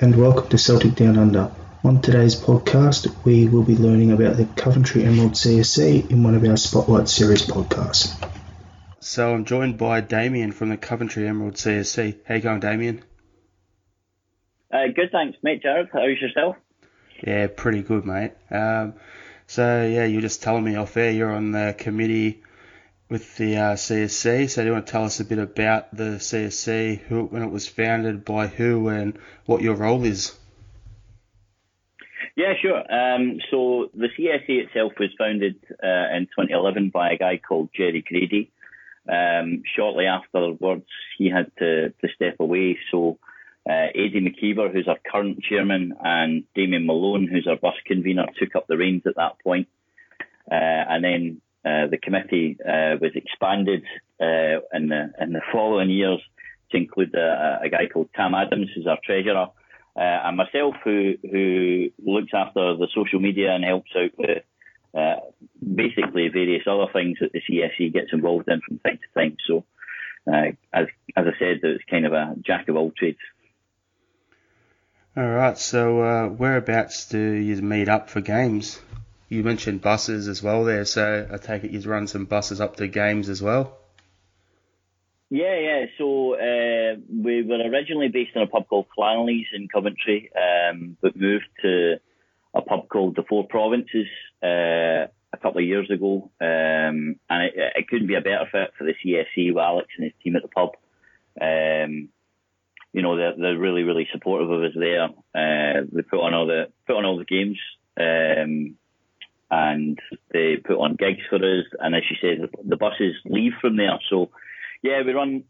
And welcome to Celtic Down Under. On today's podcast, we will be learning about the Coventry Emerald CSC in one of our Spotlight Series podcasts. So I'm joined by Damian from the Coventry Emerald CSC. How you going, Damian? Good, thanks, mate. Jared, how's yourself? Yeah, pretty good, mate. You're just telling me off air you're on the committee with the CSC, so do you want to tell us a bit about the CSC, when it was founded, by who, and what your role is? Yeah, sure. So the CSC itself was founded in 2011 by a guy called Jerry Grady. Shortly afterwards, he had to step away, so AD McKeever, who's our current chairman, and Damien Malone, who's our bus convener, took up the reins at that point, and then the committee was expanded in the following years to include a guy called Tam Adams, who's our treasurer, and myself, who looks after the social media and helps out with basically various other things that the CSE gets involved in from time to time. So, as I said, it's kind of a jack of all trades. All right. So, whereabouts do you meet up for games? You mentioned buses as well there, so I take it you'd run some buses up to games as well? Yeah. So we were originally based in a pub called Clanleys in Coventry, but moved to a pub called the Four Provinces a couple of years ago, and it couldn't be a better fit for the CSC with Alex and his team at the pub. You know, they're really, really supportive of us there. They put on all the games. And they put on gigs for us, and as you say, the buses leave from there. So, yeah, we run a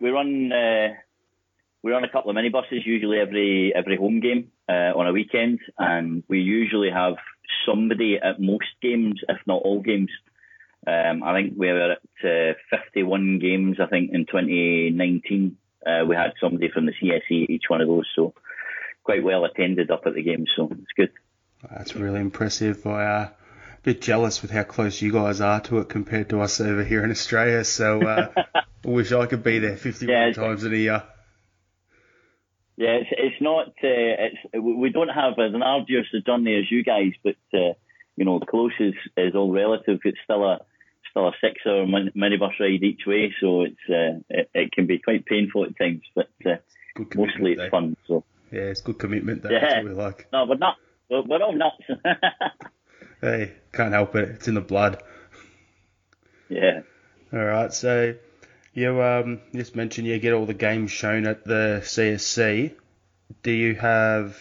couple of mini buses usually every home game on a weekend, and we usually have somebody at most games, if not all games. I think we were at 51 games. I think in 2019 we had somebody from the CSE each one of those, so quite well attended up at the game. So it's good. That's really impressive. Bit jealous with how close you guys are to it compared to us over here in Australia, so I wish I could be there 51 times in a year. Yeah, it's not. We don't have as an arduous a journey as you guys, but you know, close is all relative. It's still a 6-hour minibus ride each way, so it can be quite painful at times, but mostly it's fun. So yeah, it's good commitment. Though. Yeah. That's what we like. No, but we're all nuts. Hey, can't help it. It's in the blood. Yeah. All right. So you just mentioned you get all the games shown at the CSC. do you have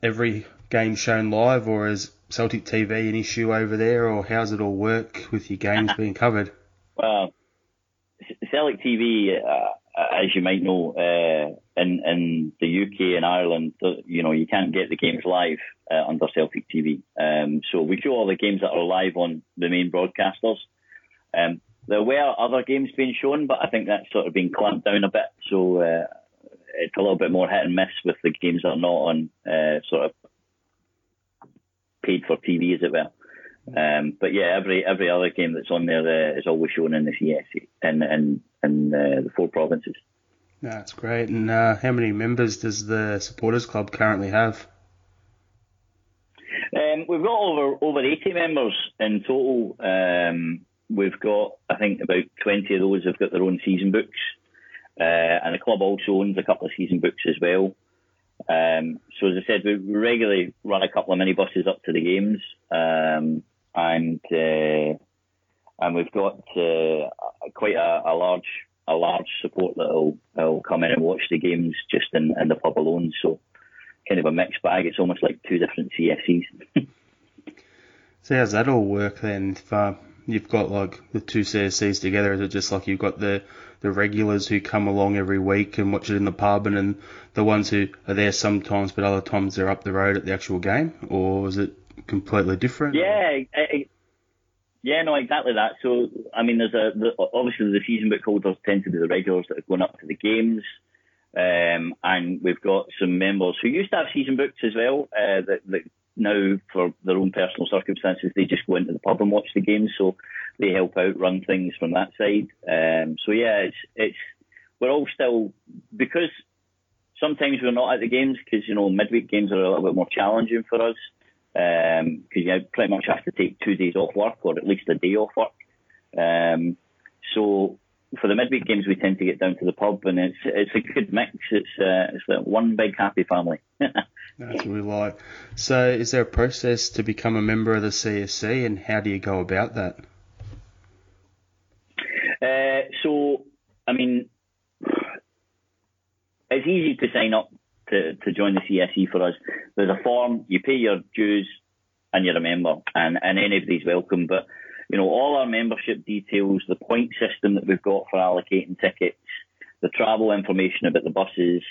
every game shown live, or is Celtic TV an issue over there, or how's it all work with your games being covered? Well, Celtic TV, as you might know, in the UK and Ireland, you know, you can't get the games live under Celtic TV. So we show all the games that are live on the main broadcasters. There were other games being shown, but I think that's sort of been clamped down a bit. So it's a little bit more hit and miss with the games that are not on sort of paid for TV, as it were. But yeah, every other game that's on there is always shown in the CS and the four provinces. Yeah, that's great. And how many members does the supporters club currently have? We've got over 80 members in total. We've got, I think, about 20 of those have got their own season books, and the club also owns a couple of season books as well. So as I said, we regularly run a couple of minibuses up to the games, and we've got quite a large support that'll come in and watch the games just in the pub alone. So kind of a mixed bag. It's almost like two different CFCs. So how's that all work then? If you've got like the two CFCs together, is it just like you've got the regulars who come along every week and watch it in the pub, and then the ones who are there sometimes but other times they're up the road at the actual game, or is it completely different? Yeah, no, exactly that. So, I mean, obviously the season book holders tend to be the regulars that are going up to the games, and we've got some members who used to have season books as well, that now, for their own personal circumstances, they just go into the pub and watch the games, so they help out run things from that side. So yeah, it's we're all still, because sometimes we're not at the games because, you know, midweek games are a little bit more challenging for us, because you pretty much have to take 2 days off work, or at least a day off work. So for the midweek games, we tend to get down to the pub, and it's a good mix. It's like one big happy family. That's what we like. So is there a process to become a member of the CSC, and how do you go about that? So, I mean, it's easy to sign up to join the CSC for us. There's a form, you pay your dues, and you're a member, and anybody's welcome. But, you know, all our membership details, the point system that we've got for allocating tickets, the travel information about the buses,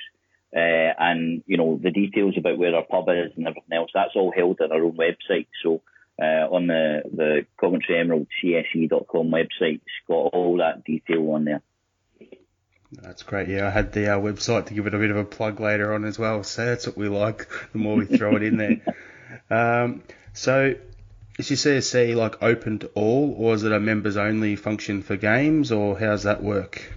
and, you know, the details about where our pub is and everything else, that's all held at our own website. So on the Coventry Emerald CSE.com website, it's got all that detail on there. That's great. Yeah, I had the website to give it a bit of a plug later on as well. So that's what we like, the more we throw it in there. So is your CSC like open to all, or is it a members only function for games, or how's that work?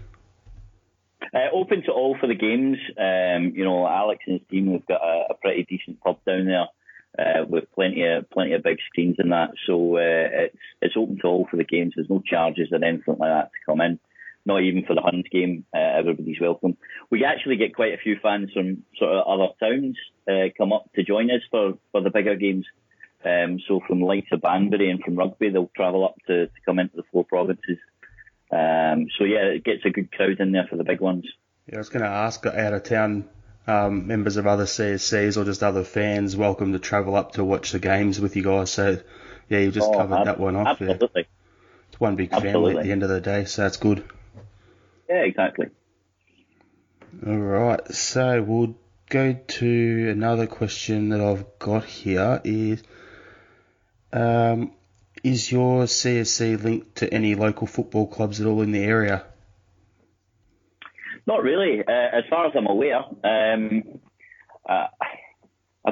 Open to all for the games. You know, Alex and his team, we've got a pretty decent pub down there with plenty of big screens and that. So it's open to all for the games. There's no charges or anything like that to come in. Not even for the Huns game. Everybody's welcome. We actually get quite a few fans from sort of other towns come up to join us for the bigger games. So from Leith to Banbury and from Rugby, they'll travel up to come into the four provinces. So yeah, it gets a good crowd in there for the big ones. Yeah, I was going to ask, out of town members of other CSCs or just other fans welcome to travel up to watch the games with you guys. So yeah, you just covered that one off. Absolutely, yeah. It's one big family at the end of the day, so that's good. Yeah, exactly. All right, so we'll go to another question that I've got here. Is your CSC linked to any local football clubs at all in the area? Not really, as far as I'm aware. I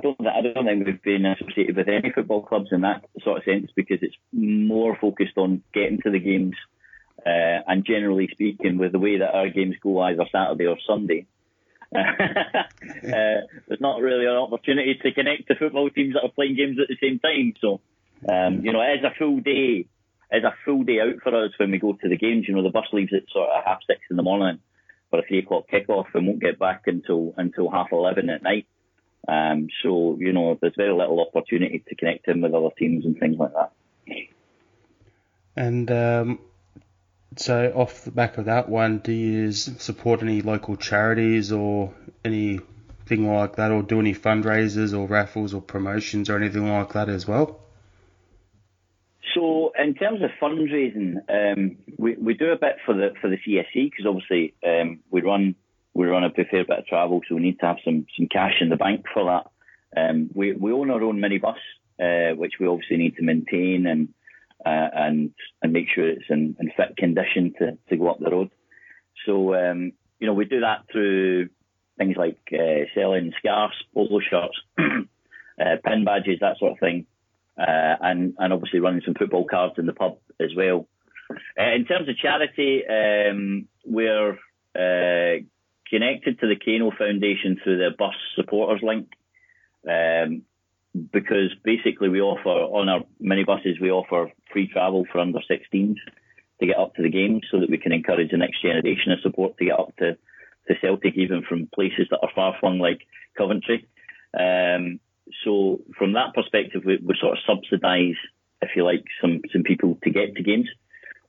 don't think we've been associated with any football clubs in that sort of sense, because it's more focused on getting to the games. And generally speaking, with the way that our games go, either Saturday or Sunday, there's not really an opportunity to connect to football teams that are playing games at the same time. So. You know, it's a full day out for us when we go to the games. You know, the bus leaves at sort of 6:30 in the morning for a 3:00 kickoff and won't get back until 11:30 at night. So, you know, there's very little opportunity to connect in with other teams and things like that. And So off the back of that one, do you support any local charities or anything like that, or do any fundraisers or raffles or promotions or anything like that as well? So in terms of fundraising, we do a bit for the CSC, because obviously we run a fair bit of travel, so we need to have some cash in the bank for that. We own our own minibus, which we obviously need to maintain and make sure it's in fit condition to go up the road. So we do that through things like selling scarves, polo shirts, pin badges, that sort of thing, and obviously running some football cards in the pub as well. In terms of charity, we're connected to the Kano Foundation through the Bus Supporters Link. Because basically we offer, on our minibuses, we offer free travel for under 16s to get up to the games, so that we can encourage the next generation of support to get up to Celtic, even from places that are far-flung like Coventry. So from that perspective, we sort of subsidise, if you like, some people to get to games.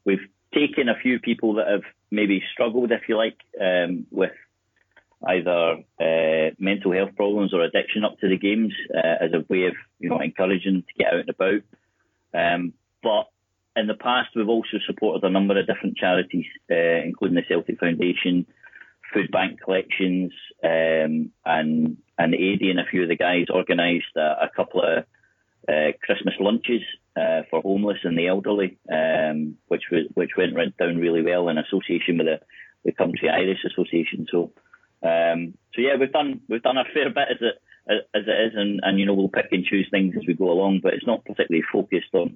We've taken a few people that have maybe struggled, if you like, with either mental health problems or addiction up to the games as a way of encouraging them to get out and about. But in the past, we've also supported a number of different charities, including the Celtic Foundation, food bank collections, and AD and a few of the guys organised a couple of Christmas lunches for homeless and the elderly, which went down really well in association with the Country Irish Association. So yeah, we've done a fair bit as it is, and we'll pick and choose things as we go along, but it's not particularly focused on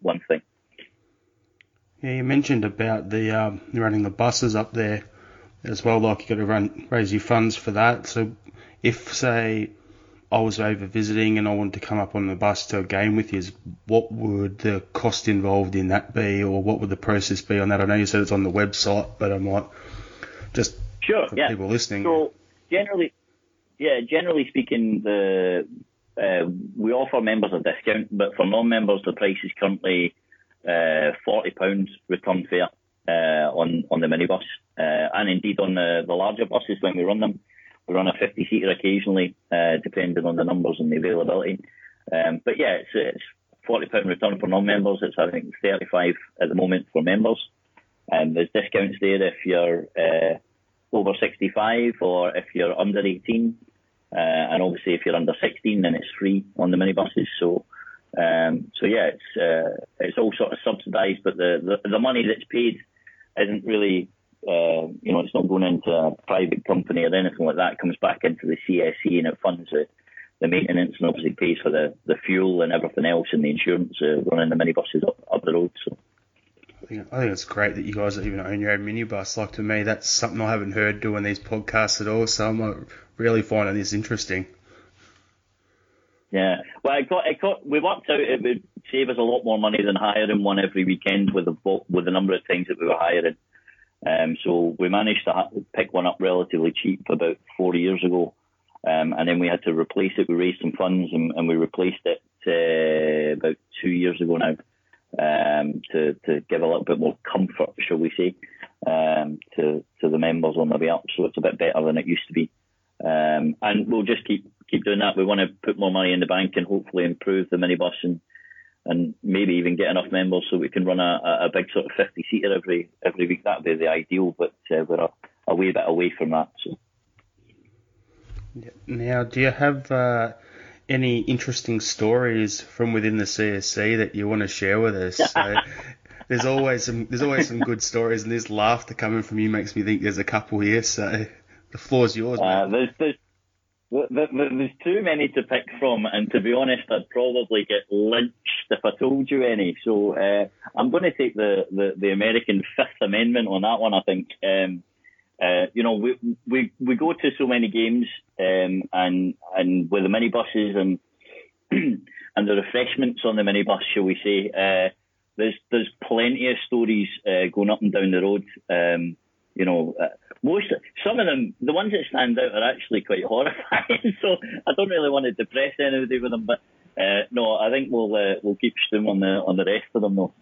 one thing. Yeah, you mentioned about the running the buses up there as well. Like, you got to raise your funds for that. So if, say, I was over visiting and I wanted to come up on the bus to a game with you, what would the cost involved in that be, or what would the process be on that? I know you said it's on the website, but I'm like, just. Sure. Yeah. People listening. So generally speaking, we offer members a discount, but for non-members, the price is currently £40 return fare on the minibus, and indeed on the larger buses when we run them. We run a 50-seater occasionally, depending on the numbers and the availability. But yeah, it's £40 return for non-members. It's, I think, £35 at the moment for members, and there's discounts there if you're over 65, or if you're under 18, and obviously if you're under 16, then it's free on the minibuses. So yeah, it's all sort of subsidised, but the money that's paid isn't really, it's not going into a private company or anything like that. It comes back into the CSC, and it funds the maintenance, and obviously pays for the fuel and everything else, and the insurance running the minibuses up the road. So. I think it's great that you guys even own your own minibus. Like, to me, that's something I haven't heard doing these podcasts at all, so I'm really finding this interesting. Yeah. Well, we worked out it would save us a lot more money than hiring one every weekend with the number of times that we were hiring. So we managed to pick one up relatively cheap about 4 years ago, and then we had to replace it. We raised some funds, and we replaced it about 2 years ago now. To give a little bit more comfort, shall we say, to the members on the way up, so it's a bit better than it used to be. And we'll just keep doing that. We want to put more money in the bank and hopefully improve the minibus and maybe even get enough members so we can run a big sort of 50-seater every week. That'd be the ideal, but we're a wee bit away from that. So. Now, do you have... any interesting stories from within the CSC that you want to share with us? So there's always some good stories, and this laughter coming from you makes me think there's a couple here. So the floor's yours. There's too many to pick from, and to be honest, I'd probably get lynched if I told you any. So I'm going to take the American Fifth Amendment on that one, I think. We go to so many games, and with the minibuses and and the refreshments on the minibus, shall we say, there's plenty of stories going up and down the road. Some of them, the ones that stand out, are actually quite horrifying. So I don't really want to depress anybody with them, but no, I think we'll keep them on the rest of them though.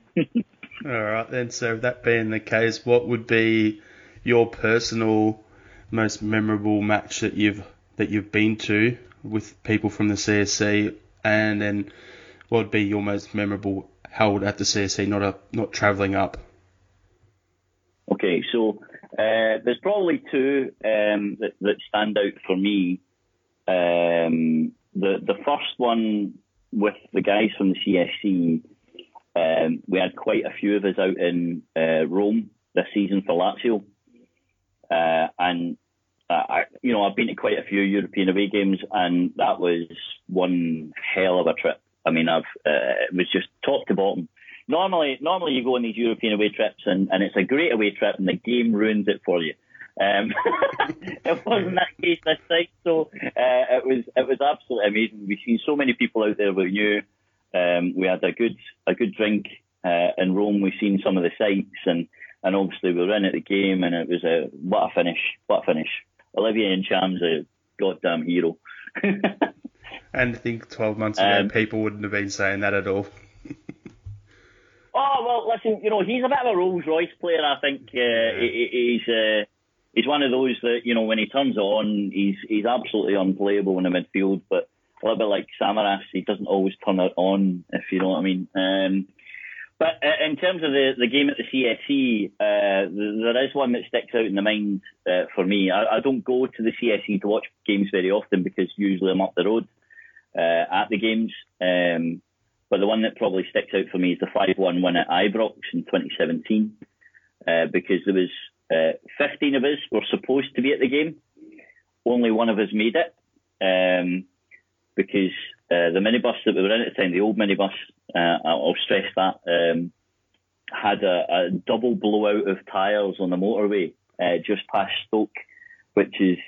All right, then. So that being the case, what would be your personal most memorable match that you've been to with people from the CSC, and then what would be your most memorable held at the CSC, not travelling up? Okay, so there's probably two that stand out for me. The first one with the guys from the CSC, we had quite a few of us out in Rome this season for Lazio, and I've been to quite a few European away games, and that was one hell of a trip. I mean, it was just top to bottom. Normally you go on these European away trips, and it's a great away trip, and the game ruins it for you. It wasn't that case this time, so it was absolutely amazing. We've seen so many people out there we knew. We had a good drink in Rome. We've seen some of the sights, and obviously we were in at the game, and it was what a finish. Olivier Ncham's a goddamn hero. And I think 12 months ago, people wouldn't have been saying that at all. Oh, well, listen, he's a bit of a Rolls-Royce player, I think. He's one of those that, when he turns on, he's absolutely unplayable in the midfield, but a little bit like Samaras, he doesn't always turn it on, if you know what I mean. But in terms of the game at the CSE, there is one that sticks out in the mind for me. I don't go to the CSE to watch games very often because usually I'm up the road at the games. But the one that probably sticks out for me is the 5-1 win at Ibrox in 2017, because there was 15 of us were supposed to be at the game. Only one of us made it, because the minibus that we were in at the time, the old minibus, I'll stress that, had a double blowout of tyres on the motorway just past Stoke, which is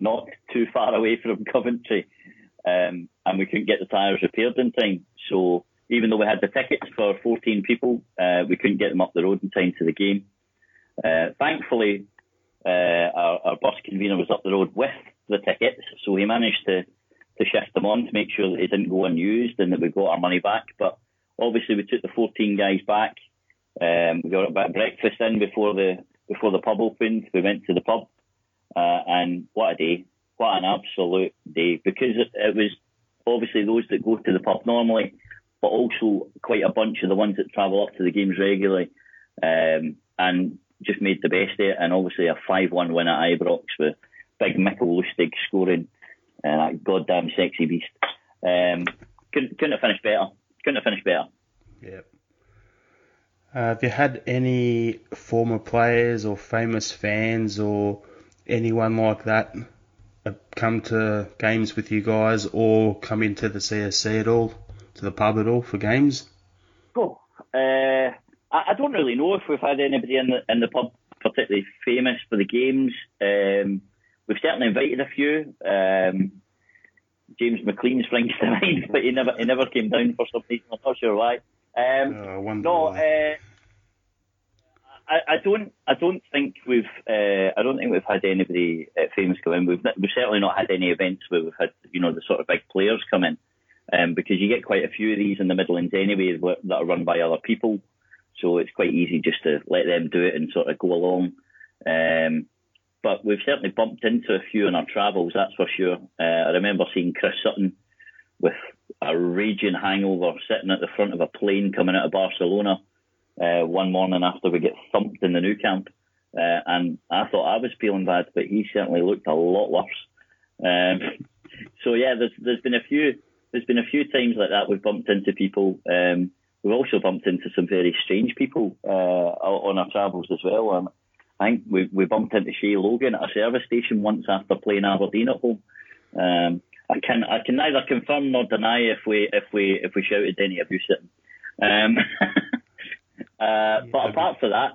not too far away from Coventry. And we couldn't get the tyres repaired in time. So even though we had the tickets for 14 people, we couldn't get them up the road in time to the game. Thankfully, our bus convener was up the road with the tickets, so he managed to shift them on to make sure that they didn't go unused and that we got our money back. But obviously we took the 14 guys back. We got a bit of breakfast in before the pub opened. We went to the pub, and what a day. What an absolute day, because it was obviously those that go to the pub normally, but also quite a bunch of the ones that travel up to the games regularly, and just made the best of it. And obviously a 5-1 win at Ibrox with big Michael Lustig scoring, and that goddamn sexy beast. Couldn't have finished better. Yep. Have you had any former players or famous fans or anyone like that come to games with you guys, or come into the CSC at all, to the pub at all for games? Oh, I don't really know if we've had anybody in the pub particularly famous for the games. We've certainly invited a few. James McLean springs to mind, but he never came down for some reason. I'm not sure why. I don't think we've had anybody famous come in. We've certainly not had any events where we've had the sort of big players come in, because you get quite a few of these in the Midlands anyway that are run by other people, so it's quite easy just to let them do it and sort of go along. But we've certainly bumped into a few in our travels, that's for sure. I remember seeing Chris Sutton with a raging hangover sitting at the front of a plane coming out of Barcelona one morning after we get thumped in the new camp, and I thought I was feeling bad, but he certainly looked a lot worse. So yeah, there's been a few times like that we've bumped into people. We've also bumped into some very strange people on our travels as well. I think we bumped into Shea Logan at a service station once after playing Aberdeen at home. I can neither confirm nor deny if we shouted any abuse at him. But apart from that,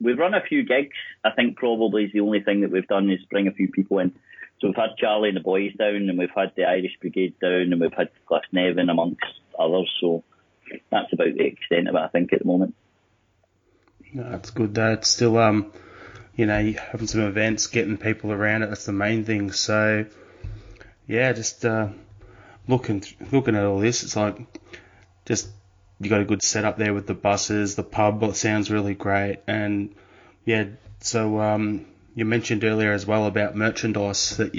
we've run a few gigs. I think probably is the only thing that we've done is bring a few people in. So we've had Charlie and the boys down, and we've had the Irish Brigade down, and we've had Glasnevin amongst others. So that's about the extent of it, I think, at the moment. No, that's good. That's still, having some events, getting people around it. That's the main thing. So yeah, just looking at all this, it's like, just, you got a good setup there with the buses, the pub, it sounds really great. And yeah, so you mentioned earlier as well about merchandise that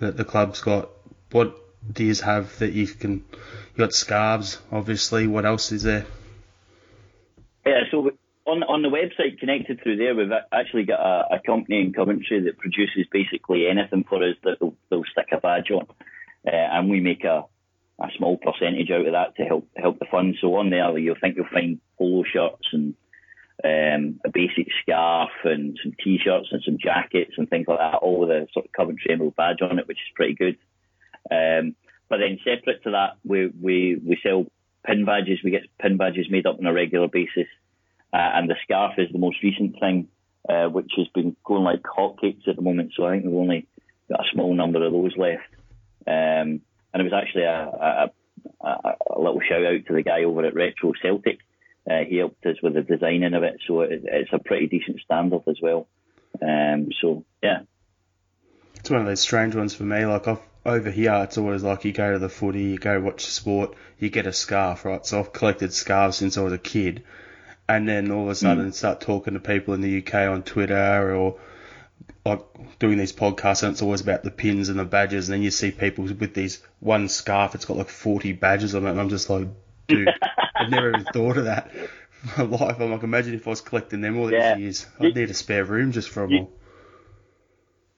the club's got. What do you have that you got? Scarves, obviously. What else is there? Yeah, so on the website connected through there, we've actually got a company in Coventry that produces basically anything for us that they'll stick a badge on, and we make a small percentage out of that to help the fund. So on there, you'll find polo shirts and a basic scarf and some T-shirts and some jackets and things like that, all with a sort of Coventry Emerald badge on it, which is pretty good. But then separate to that, we sell pin badges. We get pin badges made up on a regular basis. And the scarf is the most recent thing, which has been going like hotcakes at the moment. So I think we've only got a small number of those left. And it was actually a little shout out to the guy over at Retro Celtic. He helped us with the designing of it, so it's a pretty decent standard as well. So yeah, it's one of those strange ones for me. Like over here, it's always like you go to the footy, you go watch sport, you get a scarf, right? So I've collected scarves since I was a kid, and then all of a sudden start talking to people in the UK on Twitter or like doing these podcasts, and it's always about the pins and the badges, and then you see people with these one scarf, it's got like 40 badges on it, and I'm just like, dude, I've never even thought of that in my life. I'm like, imagine if I was collecting them all these years. I'd need a spare room just for them all.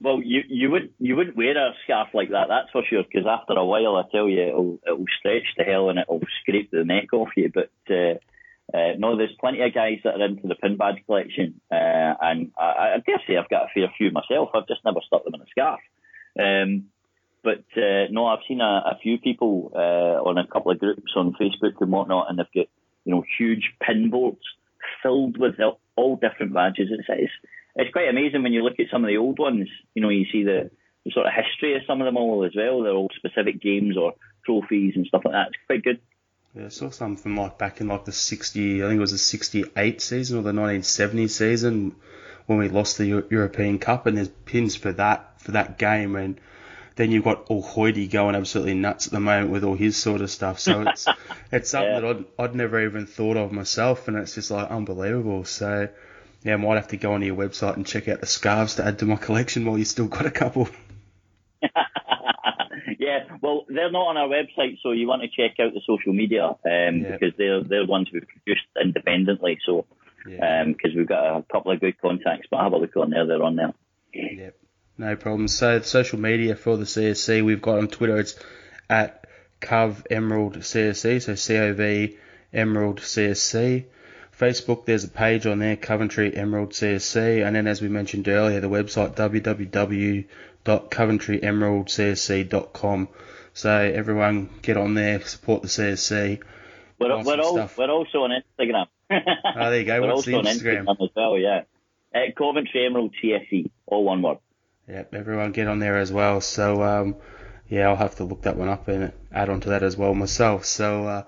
Well, you wouldn't wear a scarf like that, that's for sure, because after a while, I tell you, it'll stretch to hell and it'll scrape the neck off you. But no, there's plenty of guys that are into the pin badge collection, and I dare say I've got a fair few myself. I've just never stuck them in a scarf. But I've seen a few people on a couple of groups on Facebook and whatnot, and they've got, huge pin boards filled with all different badges. It's quite amazing when you look at some of the old ones. You see the sort of history of some of them all as well. They're all specific games or trophies and stuff like that. It's quite good. Yeah, I saw some from like back in like the 60, I think it was the 68 season or the 1970 season when we lost the European Cup, and there's pins for that game. And then you've got all Hoity going absolutely nuts at the moment with all his sort of stuff. So it's something that I'd never even thought of myself, and it's just like unbelievable. So yeah, I might have to go onto your website and check out the scarves to add to my collection while you've still got a couple. Yeah, well, they're not on our website, so you want to check out the social media because they're ones we've produced independently. So because we've got a couple of good contacts, but have a look on there, they're on there. Yep. No problem. So social media for the CSC, we've got on Twitter, it's at CovEmeraldCSC, so COV Emerald CSC. Facebook, there's a page on there, Coventry Emerald CSC. And then, as we mentioned earlier, the website, www.coventryemeraldcsc.com. So everyone get on there, support the CSC. We're also on Instagram. Oh, there you go. What's the Instagram as well, yeah. At Coventry Emerald CSC, all one word. Yep, everyone get on there as well. So, I'll have to look that one up and add on to that as well myself. So,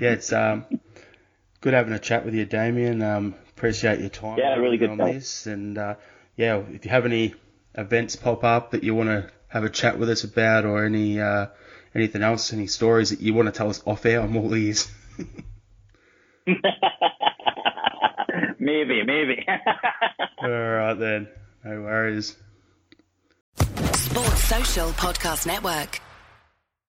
it's good having a chat with you, Damien. Appreciate your time. Yeah, really good on this. And, if you have any events pop up that you want to have a chat with us about or any anything else, any stories that you want to tell us off air, I'm all ears. Maybe. All right, then. No worries. Sports Social Podcast Network.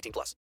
18+.